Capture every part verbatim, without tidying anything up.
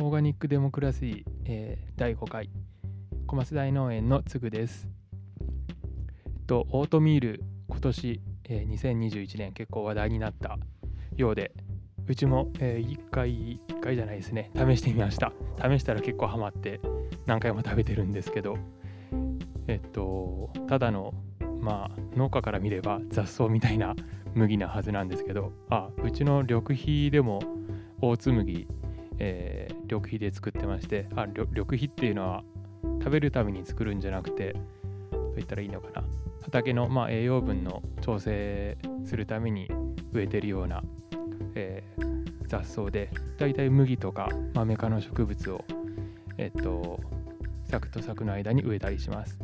オーガニックデモクラシー、えー、だいごかい小松台農園のつぐです。えっと、オートミール今年、えー、にせんにじゅういちねん結構話題になったようで、うちも、えー、いっかいじゃないですね、試してみました。試したら結構ハマって何回も食べてるんですけど、えっとただのまあ農家から見れば雑草みたいな麦なはずなんですけど、あうちの緑肥でも大津麦、えー、緑肥で作ってまして、あ緑肥っていうのは食べるために作るんじゃなくて、どう言ったらいいのかな、畑の、まあ、栄養分の調整するために植えてるような、えー、雑草で、だいたい麦とか、まあ、メ科の植物をえっと作と作の間に植えたりします。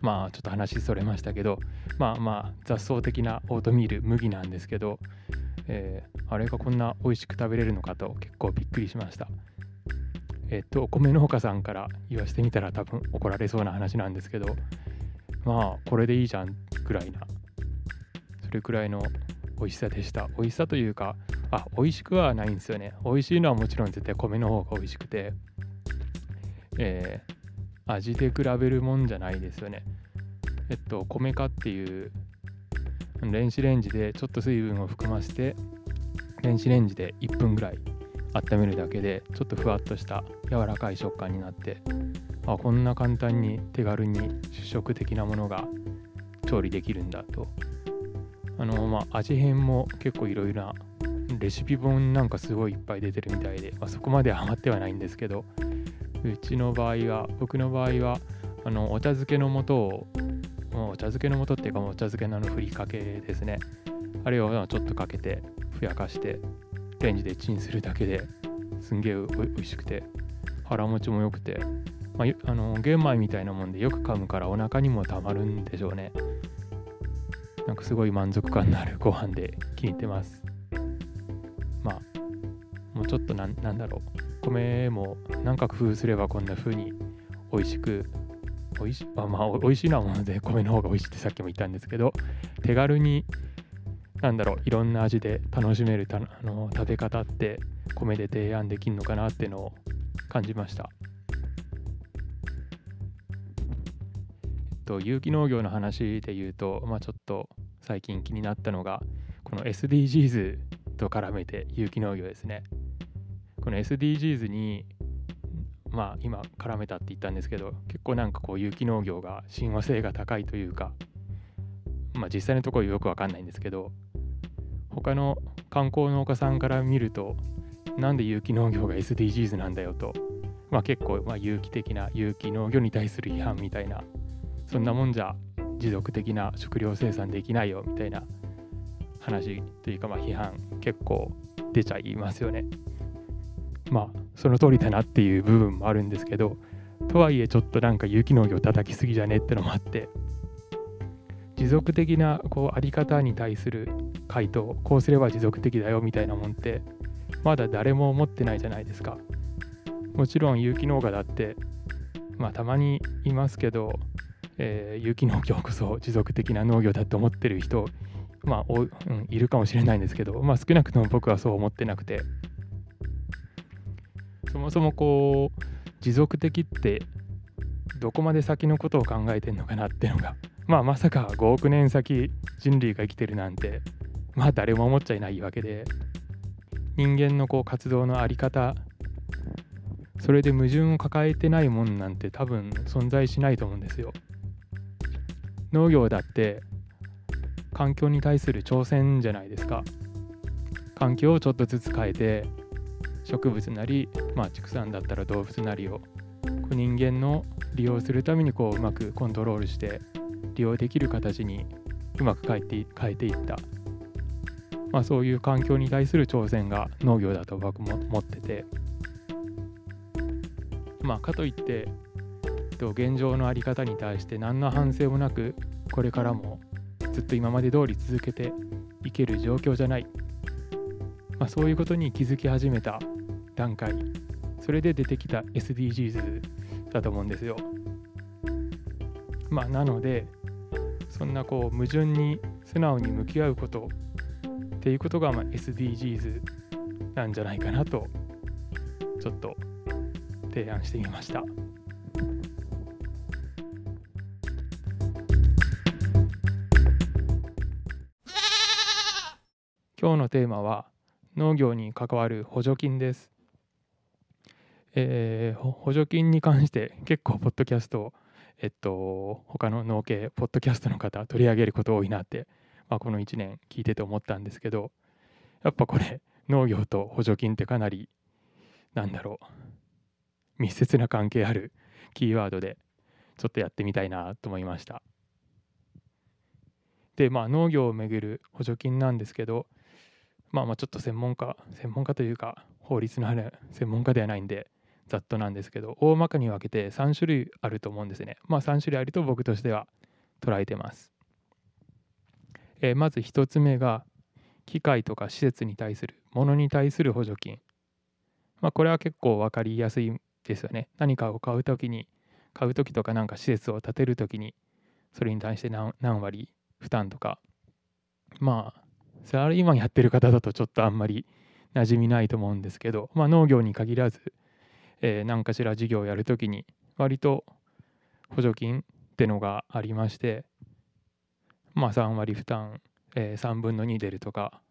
まあちょっと話それましたけど、まあまあ雑草的なオートミール麦なんですけど、えー、あれがこんな美味しく食べれるのかと結構びっくりしました。えっと米農家さんから言わしてみたら多分怒られそうな話なんですけど、まあこれでいいじゃんくらいな、それくらいの美味しさでした。美味しさというか、あ美味しくはないんですよね。美味しいのはもちろん絶対米の方が美味しくて、えー、味で比べるもんじゃないですよね。えっと米化っていう電子レンジでちょっと水分を含ませて、電子レンジでいっぷんぐらい温めるだけでちょっとふわっとした柔らかい食感になって、あこんな簡単に手軽に主食的なものが調理できるんだと。あのまあ味変も結構いろいろなレシピ本なんかすごいいっぱい出てるみたいで、まあ、そこまでハマってはないんですけど、うちの場合は僕の場合はあのお茶漬けの素を、お茶漬けの素っていうかお茶漬けのふりかけですね、あれをちょっとかけてふやかしてレンジでチンするだけですんげえおいしくて、腹持ちも良くて、まあ、あの玄米みたいなもんでよく噛むからお腹にもたまるんでしょうね。なんかすごい満足感のあるご飯で気に入ってます。まあもうちょっとなん、なんだろう、米も何か工夫すればこんな風に美味しく、美味し、まあ、まあ美味しいなもので米の方が美味しいってさっきも言ったんですけど、手軽になんだろういろんな味で楽しめるたあの食べ方って米で提案できるのかなってのを感じました。えっと有機農業の話で言うと、まあ、ちょっと最近気になったのがこの エスディージーズ と絡めて有機農業ですね。この エスディージーズ に、まあ、今絡めたって言ったんですけど、結構なんかこう有機農業が親和性が高いというか、まあ、実際のところよく分かんないんですけど、他の観光農家さんから見るとなんで有機農業が エスディージーズ なんだよと、まあ、結構まあ有機的な有機農業に対する批判みたいな、そんなもんじゃ持続的な食料生産できないよみたいな話というか、まあ批判結構出ちゃいますよね。まあその通りだなっていう部分もあるんですけど、とはいえちょっとなんか有機農業叩きすぎじゃねってのもあって、持続的なこうあり方に対する回答、こうすれば持続的だよみたいなもんってまだ誰も思ってないじゃないですか。もちろん有機農家だってまあたまにいますけど、えー、有機農業こそ持続的な農業だと思ってる人、まあお、うん、いるかもしれないんですけど、まあ少なくとも僕はそう思ってなくて、そもそもこう持続的ってどこまで先のことを考えてんのかなっていうのが、まあまさかごおくねん先人類が生きてるなんて、まあ誰も思っちゃいないわけで、人間のこう活動のあり方、それで矛盾を抱えてないもんなんて多分存在しないと思うんですよ。農業だって環境に対する挑戦じゃないですか。環境をちょっとずつ変えて、植物なり、まあ、畜産だったら動物なりを人間の利用するためにこううまくコントロールして利用できる形にうまく変えて、変えていった、まあ、そういう環境に対する挑戦が農業だと僕も思ってて、まあかといって現状のあり方に対して何の反省もなくこれからもずっと今まで通り続けていける状況じゃない、まあ、そういうことに気づき始めた段階、それで出てきた エスディージーズ だと思うんですよ。まあなのでそんなこう矛盾に素直に向き合うことっていうことがまあ エスディージーズ なんじゃないかなとちょっと提案してみました。今日のテーマは農業に関わる補助金です。えー、補助金に関して結構ポッドキャストを、えっと、他の農系ポッドキャストの方取り上げること多いなって、まあ、このいちねん聞いてて思ったんですけど、やっぱこれ農業と補助金ってかなりなんだろう密接な関係あるキーワードでちょっとやってみたいなと思いました。で、まあ、農業をめぐる補助金なんですけど、まあ、まあちょっと専門家専門家というか法律のある専門家ではないんでざっとなんですけど、大まかに分けてさん種類あると思うんですね。まあさん種類あると僕としては捉えてます。えー、まずひとつめが機械とか施設に対するものに対する補助金。まあこれは結構分かりやすいですよね。何かを買うときに買うときとかなんか施設を建てるときにそれに対して 何, 何割負担とか、まあサラリーマンやってる方だとちょっとあんまり馴染みないと思うんですけど、まあ農業に限らずえー、何かしら事業をやるときに割と補助金ってのがありまして、まあさん割負担、えー、さんぶんのに出るとか、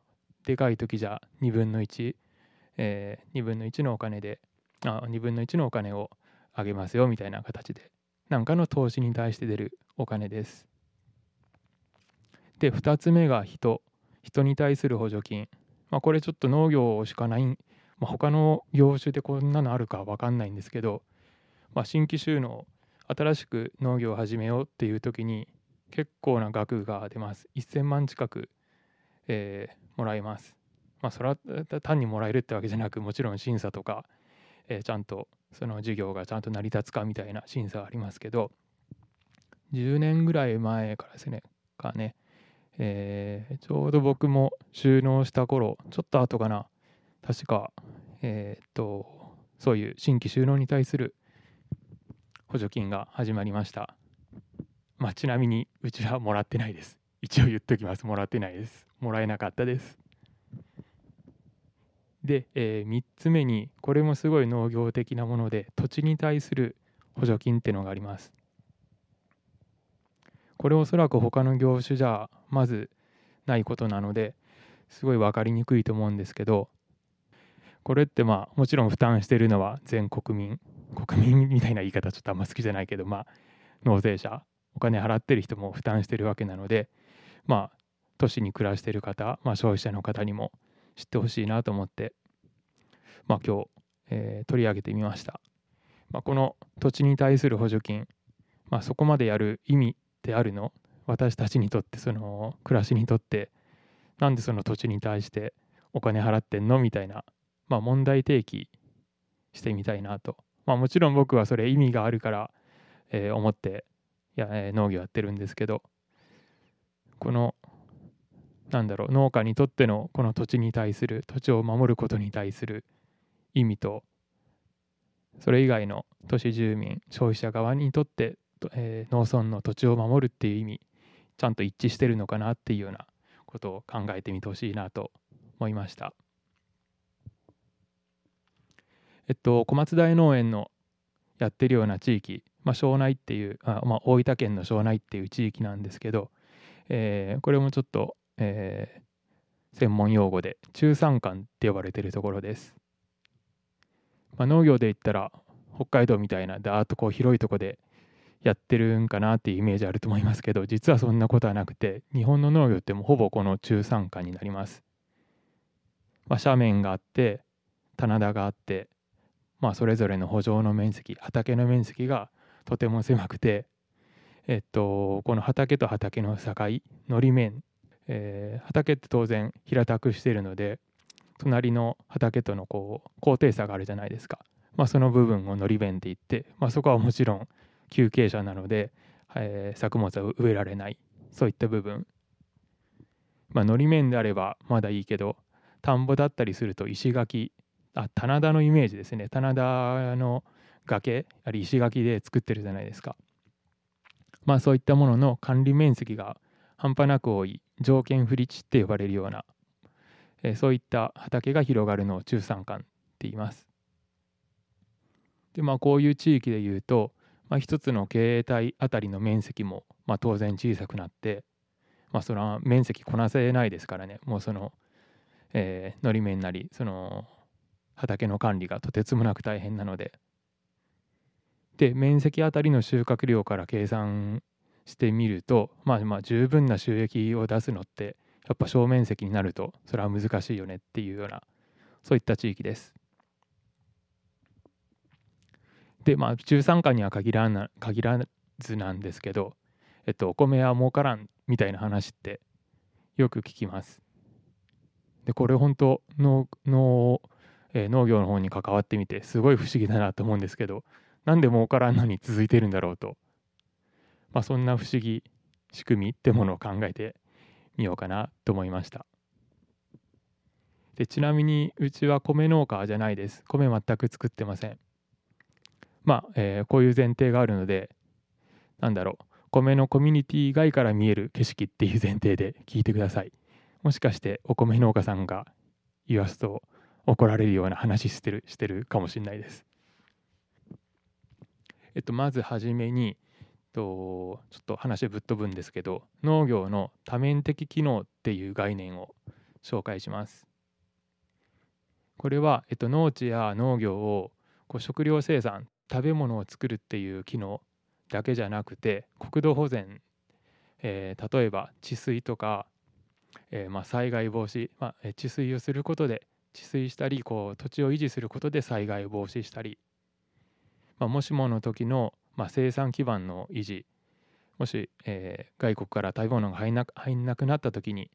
でかいときじゃにぶんのいち、えー、2分の1のお金であにぶんのいちのお金をあげますよみたいな形で何かの投資に対して出るお金です。でふたつめが人人に対する補助金。まあ、これちょっと農業しかないん他の業種でこんなのあるか分かんないんですけど、まあ、新規収納新しく農業を始めようっていう時に結構な額が出ます。せんまん近く、えー、もらいます。まあ、それは単にもらえるってわけじゃなく、もちろん審査とか、えー、ちゃんとその事業がちゃんと成り立つかみたいな審査はありますけど、じゅうねんぐらい前からですねかね、えー、ちょうど僕も収納した頃ちょっと後かな、確か、えー、っとそういう新規就農に対する補助金が始まりました。まあ、ちなみにうちはもらってないです。一応言っときます。もらってないです。もらえなかったです。で、えー、みっつめにこれもすごい農業的なもので、土地に対する補助金っていうのがあります。これおそらく他の業種じゃまずないことなのですごい分かりにくいと思うんですけど、これってまあもちろん負担してるのは全国民国民みたいな言い方ちょっとあんま好きじゃないけど、まあ納税者お金払ってる人も負担してるわけなので、まあ都市に暮らしてる方、まあ、消費者の方にも知ってほしいなと思って、まあ今日、えー、取り上げてみました。まあ、この土地に対する補助金、まあ、そこまでやる意味ってあるの？私たちにとってその暮らしにとってなんでその土地に対してお金払ってんのみたいな、まあ、問題提起してみたいなと。まあ、もちろん僕はそれ意味があるから、えー、思っていや、えー、農業やってるんですけど、このなんだろう農家にとってのこの土地に対する土地を守ることに対する意味と、それ以外の都市住民消費者側にとって、えー、農村の土地を守るっていう意味ちゃんと一致してるのかなっていうようなことを考えてみてほしいなと思いました。えっと、小松台農園のやってるような地域、まあ、庄内っていうあ、まあ、大分県の庄内っていう地域なんですけど、えー、これもちょっと、えー、専門用語で中山間って呼ばれてるところです。まあ、農業で言ったら北海道みたいなだーっとこう広いとこでやってるんかなっていうイメージあると思いますけど、実はそんなことはなくて、日本の農業ってもうほぼこの中山間になります。まあ、斜面があって棚田があって、まあ、それぞれの圃場の面積畑の面積がとても狭くて、えっと、この畑と畑の境のり面、えー、畑って当然平たくしているので隣の畑とのこう高低差があるじゃないですか。まあ、その部分をのり面って言って、まあ、そこはもちろん休憩者なので、えー、作物は植えられない、そういった部分、まあ、のり面であればまだいいけど、田んぼだったりすると石垣あ棚田のイメージですね。棚田の崖あり石垣で作ってるじゃないですか。まあそういったものの管理面積が半端なく多い条件不利地って呼ばれるような、えそういった畑が広がるのを中山間って言います。で、まあ、こういう地域でいうと、まあ、一つの経営体あたりの面積も、まあ、当然小さくなって、まあ、それは面積こなせないですからね。もうその、えー、のり面なりその畑の管理がとてつもなく大変なので、で面積あたりの収穫量から計算してみると、まあ、まあ十分な収益を出すのってやっぱ小面積になるとそれは難しいよねっていうような、そういった地域です。で、まあ、中山間には限らな限らずなんですけど、えっと、お米は儲からんみたいな話ってよく聞きます。でこれ本当農農、えー、農業の方に関わってみてすごい不思議だなと思うんですけど、なんで儲からんのに続いてるんだろうと、まあ、そんな不思議仕組みってものを考えてみようかなと思いました。でちなみにうちは米農家じゃないです。米全く作ってません。まあ、えー、こういう前提があるので、なんだろう、米のコミュニティ外から見える景色っていう前提で聞いてください。もしかしてお米農家さんが言わすと怒られるような話してる、してるかもしれないです。えっと、まずはじめに、とちょっと話ぶっ飛ぶんですけど、農業の多面的機能っていう概念を紹介します。これは、えっと、農地や農業をこう食料生産、食べ物を作るっていう機能だけじゃなくて、国土保全、えー、例えば治水とか、えーまあ、災害防止、まあ、治水をすることで治水したり、こう土地を維持することで災害を防止したり、まあ、もしもの時の、まあ、生産基盤の維持、もし、えー、外国から食べ物が入んな、入んなくなった時に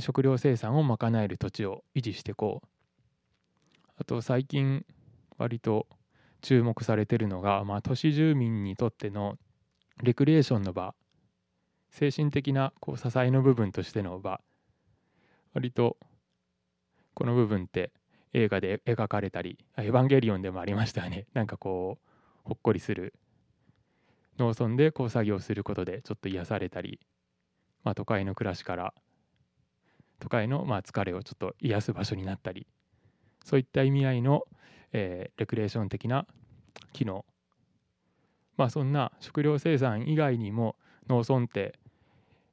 食料生産を賄える土地を維持していこう。あと最近割と注目されているのが、まあ、都市住民にとってのレクリエーションの場、精神的なこう支えの部分としての場、割とこの部分って映画で描かれたり、エヴァンゲリオンでもありましたね。なんかこうほっこりする、農村でこう作業することでちょっと癒されたり、まあ、都会の暮らしから都会のまあ疲れをちょっと癒す場所になったり、そういった意味合いの、えー、レクリエーション的な機能、まあそんな食料生産以外にも農村って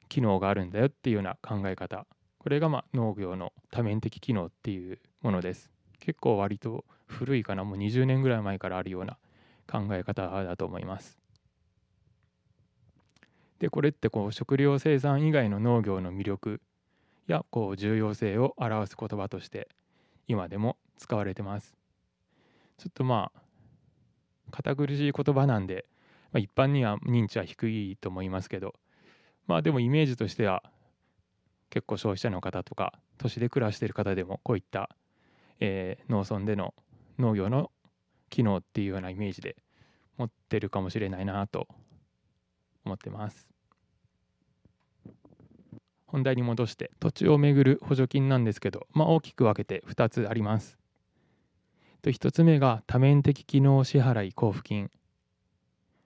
機能があるんだよっていうような考え方、これがまあ農業の多面的機能っていうものです。結構割と古いかな、もうにじゅうねんぐらい前からあるような考え方だと思います。でこれってこう食料生産以外の農業の魅力やこう重要性を表す言葉として今でも使われてます。ちょっとまあ堅苦しい言葉なんで、まあ、一般には認知は低いと思いますけど、まあでもイメージとしては結構消費者の方とか都市で暮らしている方でもこういった、えー、農村での農業の機能っていうようなイメージで持ってるかもしれないなと思ってます。本題に戻して、土地をめぐる補助金なんですけど、まあ、大きく分けてふたつあります。ひとつめが多面的機能支払い交付金。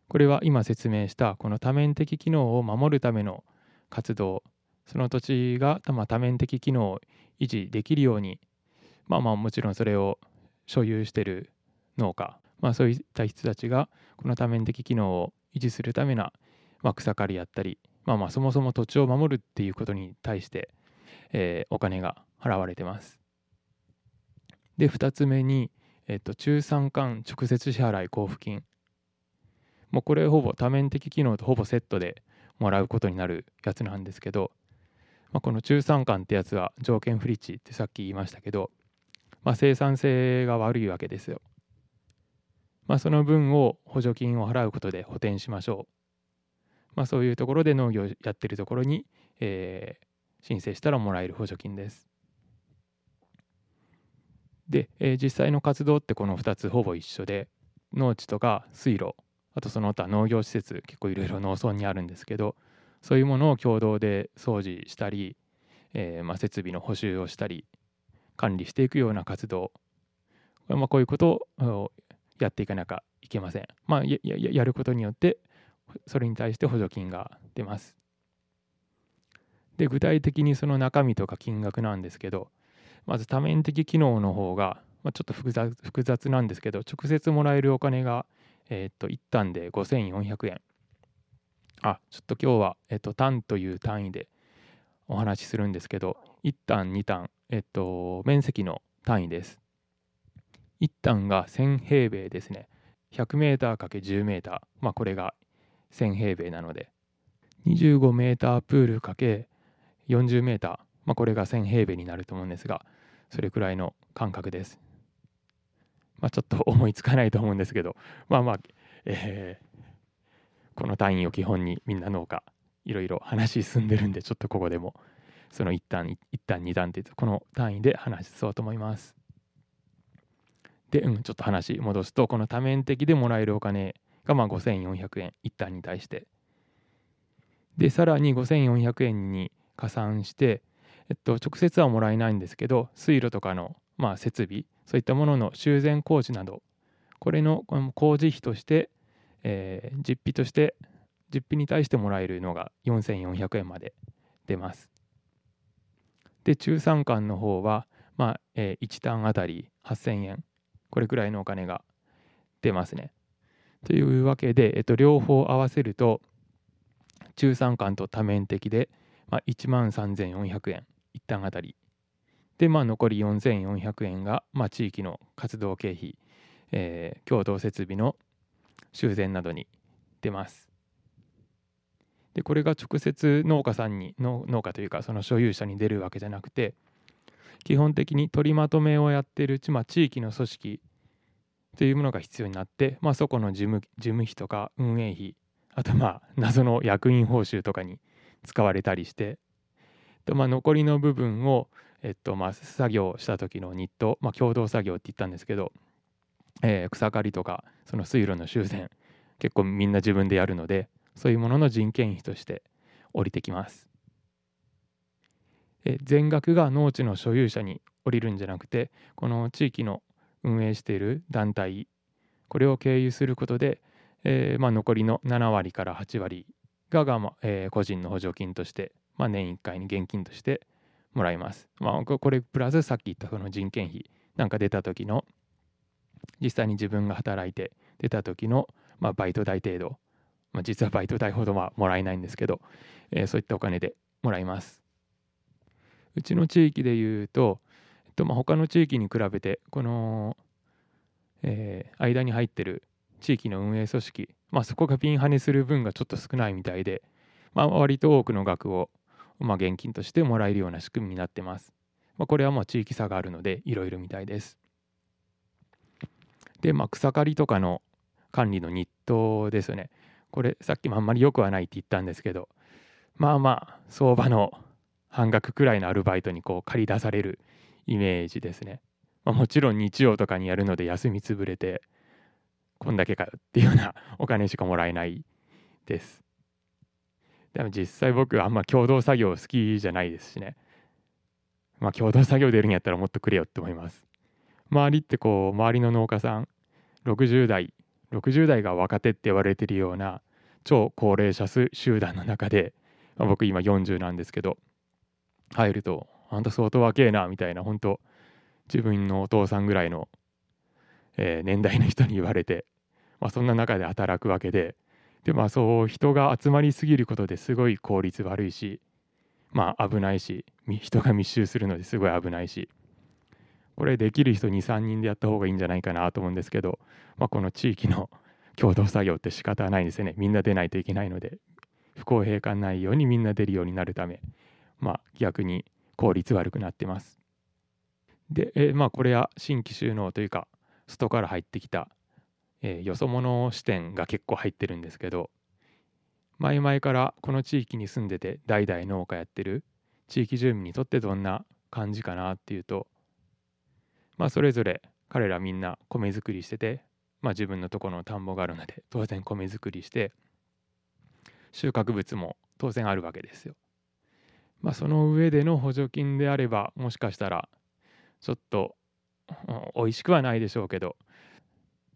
これは今説明したこの多面的機能を守るための活動、その土地が多面的機能を維持できるように、まあまあもちろんそれを所有している農家、まあ、そういった人たちがこの多面的機能を維持するための、まあ、草刈りやったり、まあ、まあそもそも土地を守るっていうことに対して、えー、お金が払われてます。でふたつめに、えっと、中山間直接支払い交付金。もうこれほぼ多面的機能とほぼセットでもらうことになるやつなんですけど、まあ、この中山間ってやつは条件不立地ってさっき言いましたけど、まあ、生産性が悪いわけですよ。まあ、その分を補助金を払うことで補填しましょう。まあ、そういうところで農業やってるところに、えー、申請したらもらえる補助金です。で、えー、実際の活動ってこのふたつほぼ一緒で、農地とか水路、あとその他農業施設、結構いろいろ農村にあるんですけど、そういうものを共同で掃除したり、えーまあ、設備の補修をしたり管理していくような活動、まあ、こういうことをやっていかなきゃいけません。まあ、や, や, やることによってそれに対して補助金が出ます。で具体的にその中身とか金額なんですけど、まず多面的機能の方がまあ、ちょっと複雑、複雑なんですけど、直接もらえるお金が、えー、といち単でごせんよんひゃくえん。あ、ちょっと今日は、えー、と単という単位でお話しするんですけど、いち単に単、えー、と面積の単位です。いち単がせんへいべいですね。 ひゃくメーターかけるじゅうメーター、まあ、これがせんへいべいなので、にじゅうごメータープールかけるよんじゅうメーター、まあ、これがせんへいべいになると思うんですが、それくらいの感覚です。まあ、ちょっと思いつかないと思うんですけど、まあまあ、えー、この単位を基本にみんな農家いろいろ話進んでるんで、ちょっとここでもその一単一単二単ってこの単位で話しそうと思います。で、うん、ちょっと話戻すと、この多面的でもらえるお金がまあごせんよんひゃくえん、一単に対して。で、さらにごせんよんひゃくえんに加算して、えっと、直接はもらえないんですけど、水路とかの、まあ、設備、そういったものの修繕工事など、これの工事費として、えー、実費として実費に対してもらえるのがよんせんよんひゃくえんまで出ます。で、中産間の方は、まあえー、いち単あたりはっせんえん、これくらいのお金が出ますね。というわけで、えっと、両方合わせると中産間と多面的で、まあ、いちまんさんぜんよんひゃくえん、一単あたりで、まあ、残りよんせんよんひゃくえんが、まあ、地域の活動経費、えー、共同設備の修繕などに出ます。で、これが直接農家さんにの農家というかその所有者に出るわけじゃなくて、基本的に取りまとめをやっているうち、まあ、地域の組織というものが必要になって、まあ、そこの事務、事務費とか運営費、あとまあ謎の役員報酬とかに使われたりして、で、まあ、残りの部分を、えっとまあ、作業した時の日当、まあ、共同作業って言ったんですけど、えー、草刈りとかその水路の修繕、結構みんな自分でやるので、そういうものの人件費として降りてきます。え全額が農地の所有者に降りるんじゃなくて、この地域の運営している団体、これを経由することで、えーまあ、残りのななわりからはちわりが、が、えー、個人の補助金として、まあ、年いっかいに現金としてもらいます。まあ、これプラスさっき言ったこの人件費なんか出た時の、実際に自分が働いて出た時の、まあ、バイト代程度、まあ、実はバイト代ほどはもらえないんですけど、えー、そういったお金でもらいます。うちの地域でいうと、えっと、まあ他の地域に比べてこの、えー、間に入ってる地域の運営組織、まあ、そこがピンハネする分がちょっと少ないみたいで、まあ、割と多くの額を、まあ、現金としてもらえるような仕組みになってます。まあ、これはもう地域差があるのでいろいろみたいです。で、まあ、草刈りとかの管理の日当ですよね。これさっきもあんまり良くはないって言ったんですけど、まあまあ相場の半額くらいのアルバイトにこう借り出されるイメージですね。まあ、もちろん日曜とかにやるので休み潰れて、こんだけかよっていうようなお金しかもらえないです。でも実際僕はあんま共同作業好きじゃないですしね。まあ共同作業出るんやったらもっとくれよって思います。周りってこう周りの農家さん、ろくじゅうだい、ろくじゅうだいが若手って言われてるような超高齢者集団の中で、まあ、僕今よんじゅうなんですけど、入るとあんた相当若えなみたいな、本当自分のお父さんぐらいの、えー、年代の人に言われて、まあ、そんな中で働くわけで、で、まあ、そう人が集まりすぎることですごい効率悪いし、まあ、危ないし、人が密集するのですごい危ないし、これできる人にさんにんでやった方がいいんじゃないかなと思うんですけど、まあ、この地域の共同作業って仕方ないですよね。みんな出ないといけないので、不公平感ないようにみんな出るようになるため、まあ、逆に効率悪くなってます。で、えーまあ、これは新規就農というか外から入ってきた、えー、よそ者視点が結構入ってるんですけど、前々からこの地域に住んでて代々農家やってる地域住民にとってどんな感じかなっていうと、まあ、それぞれ彼らみんな米作りしてて、まあ、自分のところの田んぼがあるので当然米作りして、収穫物も当然あるわけですよ。まあ、その上での補助金であれば、もしかしたらちょっとおいしくはないでしょうけど、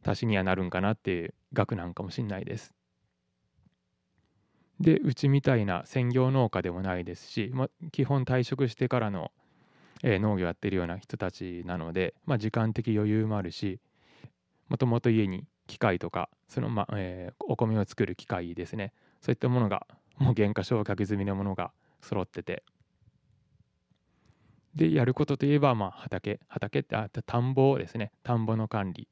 足しにはなるんかなっていう額なんかもしんないです。で、うちみたいな専業農家でもないですし、まあ、基本退職してからの、えー、農業やってるような人たちなので、まあ、時間的余裕もあるし、もともと家に機械とかその、まえー、お米を作る機械ですね、そういったものがもう原価償却済みのものが揃ってて、でやることといえば、まあ、畑畑ってあ田んぼですね、田んぼの管理、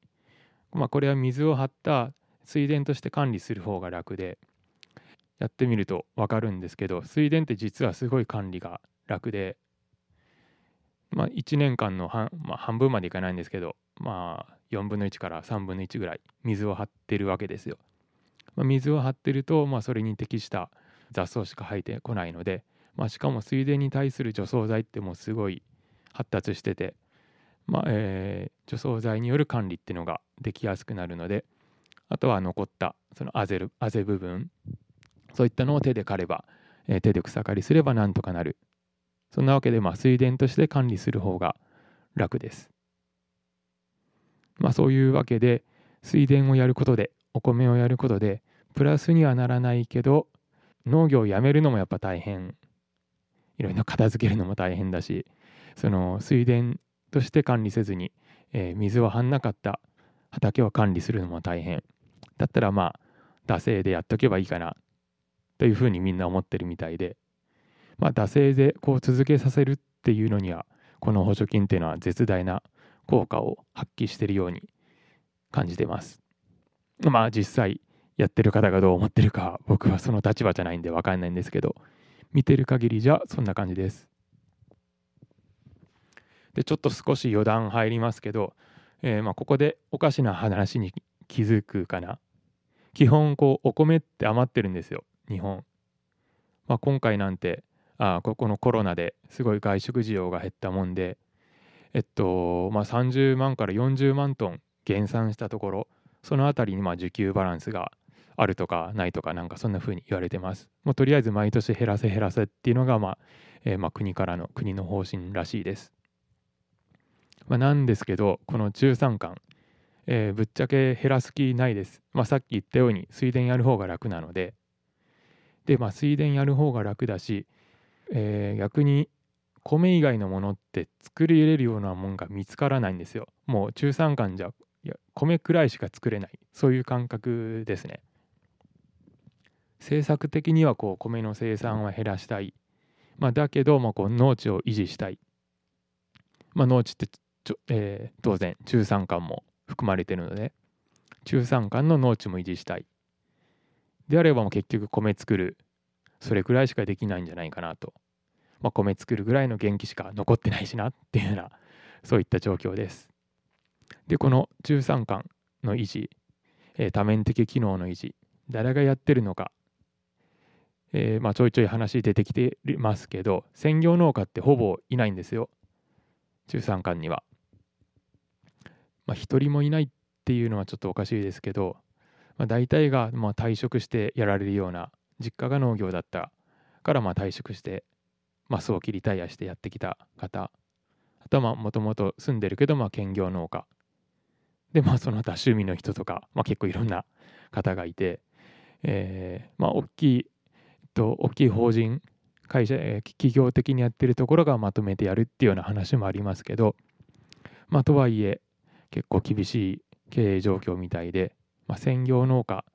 まあ、これは水を張った水田として管理する方が楽で、やってみると分かるんですけど、水田って実はすごい管理が楽で、まあ、いちねんかんの 半,、まあ、半分までいかないんですけど、まあ、よんぶんのいちからさんぶんのいちぐらい水を張ってるわけですよ。まあ、水を張ってると、まあ、それに適した雑草しか生えてこないので、まあ、しかも水田に対する除草剤ってもうすごい発達してて、まあえー、除草剤による管理っていうのができやすくなるので、あとは残ったそのあぜる、あぜ部分、そういったのを手で刈れば、えー、手で草刈りすればなんとかなる。そんなわけで、まあ、水田として管理する方が楽です。まあ、そういうわけで水田をやることで、お米をやることでプラスにはならないけど、農業をやめるのもやっぱ大変、いろいろ片付けるのも大変だし、その水田として管理せずに、えー、水を張んなかった畑を管理するのも大変だったら、まあ惰性でやっとけばいいかなというふうにみんな思ってるみたいで。まあ、惰性でこう続けさせるっていうのには、この補助金っていうのは絶大な効果を発揮しているように感じてます。まあ実際やってる方がどう思ってるか、僕はその立場じゃないんで分かんないんですけど、見てる限りじゃそんな感じです。でちょっと少し余談入りますけど、えー、まあここでおかしな話に気づくかな。基本こうお米って余ってるんですよ、日本。まあ、今回なんてあここのコロナですごい外食需要が減ったもんで、えっとまあ、さんじゅうまんからよんじゅうまんトン減産したところ、そのあたりにまあ需給バランスがあるとかないとか、なんかそんな風に言われてます。もうとりあえず毎年減らせ減らせっていうのが、まあえー、まあ国からの国の方針らしいです。まあ、なんですけど、このじゅうさんかん、えー、ぶっちゃけ減らす気ないです。まあ、さっき言ったように水田やる方が楽なので、でまあ水田やる方が楽だし、えー、逆に米以外のものって作り入れるようなものが見つからないんですよ。もう中山間じゃいや米くらいしか作れない、そういう感覚ですね。政策的にはこう米の生産は減らしたい、まあ、だけどまあこう農地を維持したい、まあ、農地ってちょ、えー、当然中山間も含まれているので、中山間の農地も維持したいであれば、もう結局米作る、それくらいしかできないんじゃないかなと、まあ、米作るぐらいの元気しか残ってないしなっていうような、そういった状況です。でこの中山間の維持、えー、多面的機能の維持、誰がやってるのか、えーまあ、ちょいちょい話出てきてますけど、専業農家ってほぼいないんですよ、中山間には。まあ、一人もいないっていうのはちょっとおかしいですけど、まあ、大体がまあ退職してやられるような、実家が農業だったからまあ退職して、まあ、早期リタイアしてやってきた方、あとはもともと住んでるけどまあ兼業農家で、まあ、その他趣味の人とか、まあ、結構いろんな方がいて、えーまあ、大きい、えっと、大きい法人会社、えー、企業的にやってるところがまとめてやるっていうような話もありますけど、まあ、とはいえ結構厳しい経営状況みたいで、まあ、専業農家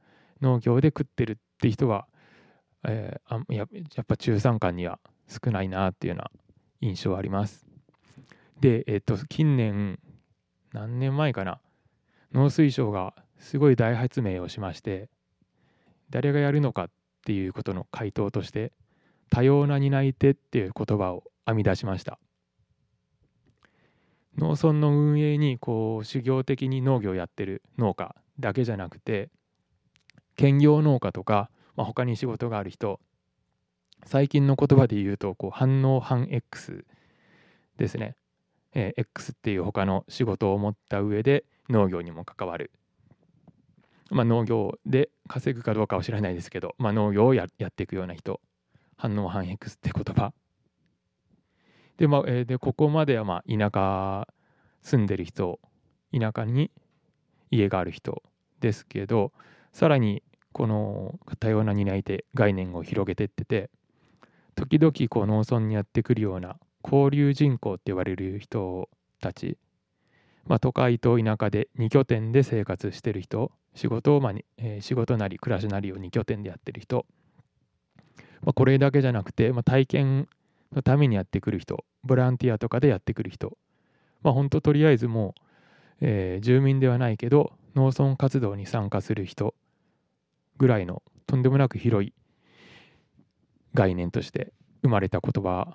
農業で食ってるって人はえー、あ や, やっぱ中山間には少ないなっていうような印象あります。で、えー、と近年何年前かな、農水省がすごい大発明をしまして、誰がやるのかっていうことの回答として多様な担い手っていう言葉を編み出しました。農村の運営にこう主業的に農業をやってる農家だけじゃなくて、兼業農家とかまあ、他に仕事がある人、最近の言葉で言うとこう半農半 X ですね、えー、X っていう他の仕事を持った上で農業にも関わる、まあ、農業で稼ぐかどうかは知らないですけど、まあ、農業を や, やっていくような人、半農半 X って言葉で、まあえー、でここまではまあ田舎住んでる人、田舎に家がある人ですけど、さらにこの多様な担い手概念を広げてってて、時々こう農村にやってくるような交流人口って言われる人たち、まあ、都会と田舎でに拠点で生活してる人、仕事をまあに、えー、仕事なり暮らしなりをに拠点でやってる人、まあ、これだけじゃなくて、まあ、体験のためにやってくる人、ボランティアとかでやってくる人、まあ、本当とりあえずもう、えー、住民ではないけど農村活動に参加する人ぐらいのとんでもなく広い概念として生まれた言葉、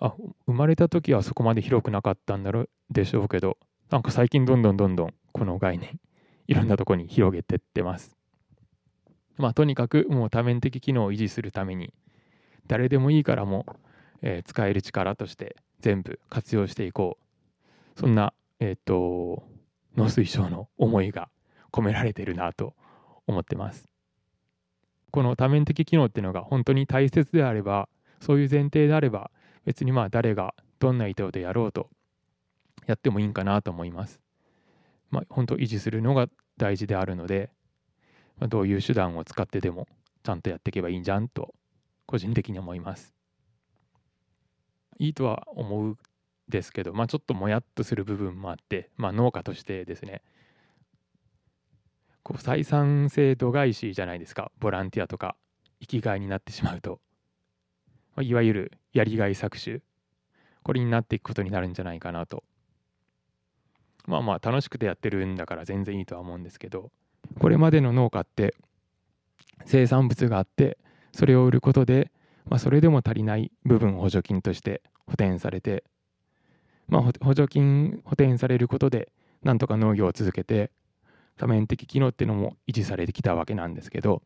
あ生まれた時はそこまで広くなかったんだろうでしょうけど、なんか最近どんどんどんどんこの概念いろんなとこに広げてってます。まあとにかくもう多面的機能を維持するために誰でもいいからもう、えー、使える力として全部活用していこう、そんなえっと農水省の思いが込められてるなと思ってます。この多面的機能っていうのが本当に大切であれば、そういう前提であれば別にまあ誰がどんな意図でやろうとやってもいいんかなと思います。まあ、本当維持するのが大事であるので、まあ、どういう手段を使ってでもちゃんとやっていけばいいんじゃんと個人的に思います。いいとは思うですけど、まあ、ちょっともやっとする部分もあって、まあ、農家としてですね、こう採算性度外視じゃないですか。ボランティアとか生きがいになってしまうと、まあ、いわゆるやりがい搾取、これになっていくことになるんじゃないかなと。まあまあ楽しくてやってるんだから全然いいとは思うんですけど、これまでの農家って生産物があってそれを売ることで、まあ、それでも足りない部分を補助金として補填されて、まあ、補助金補填されることでなんとか農業を続けて多面的機能っていうのも維持されてきたわけなんですけど、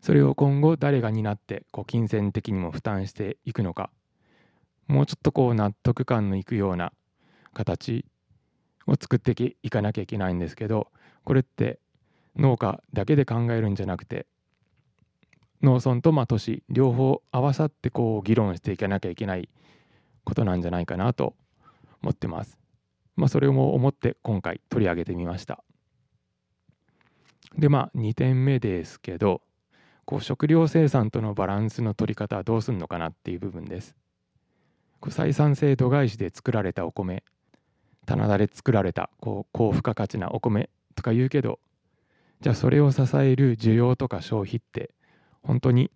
それを今後誰が担ってこう金銭的にも負担していくのか、もうちょっとこう納得感のいくような形を作っていかなきゃいけないんですけど、これって農家だけで考えるんじゃなくて農村とまあ都市両方合わさってこう議論していかなきゃいけないことなんじゃないかなと思ってます。まあ、それも思って今回取り上げてみました。でまあにてんめですけど、こう食料生産とのバランスの取り方はどうするのかなっていう部分です。こう採算性度外視で作られたお米、棚田で作られたこう高付加価値なお米とか言うけど、じゃあそれを支える需要とか消費って本当に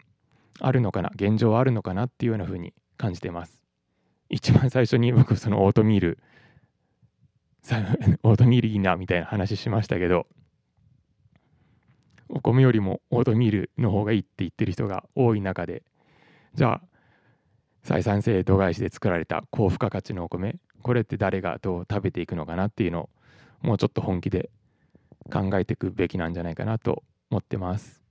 あるのかな、現状はあるのかなっていうようなふうに感じてます。一番最初に僕そのオートミールオートミールいいなみたいな話しましたけど、お米よりもオートミールの方がいいって言ってる人が多い中で、じゃあ採算性度外視で作られた高付加価値のお米、これって誰がどう食べていくのかなっていうのをもうちょっと本気で考えていくべきなんじゃないかなと思ってます。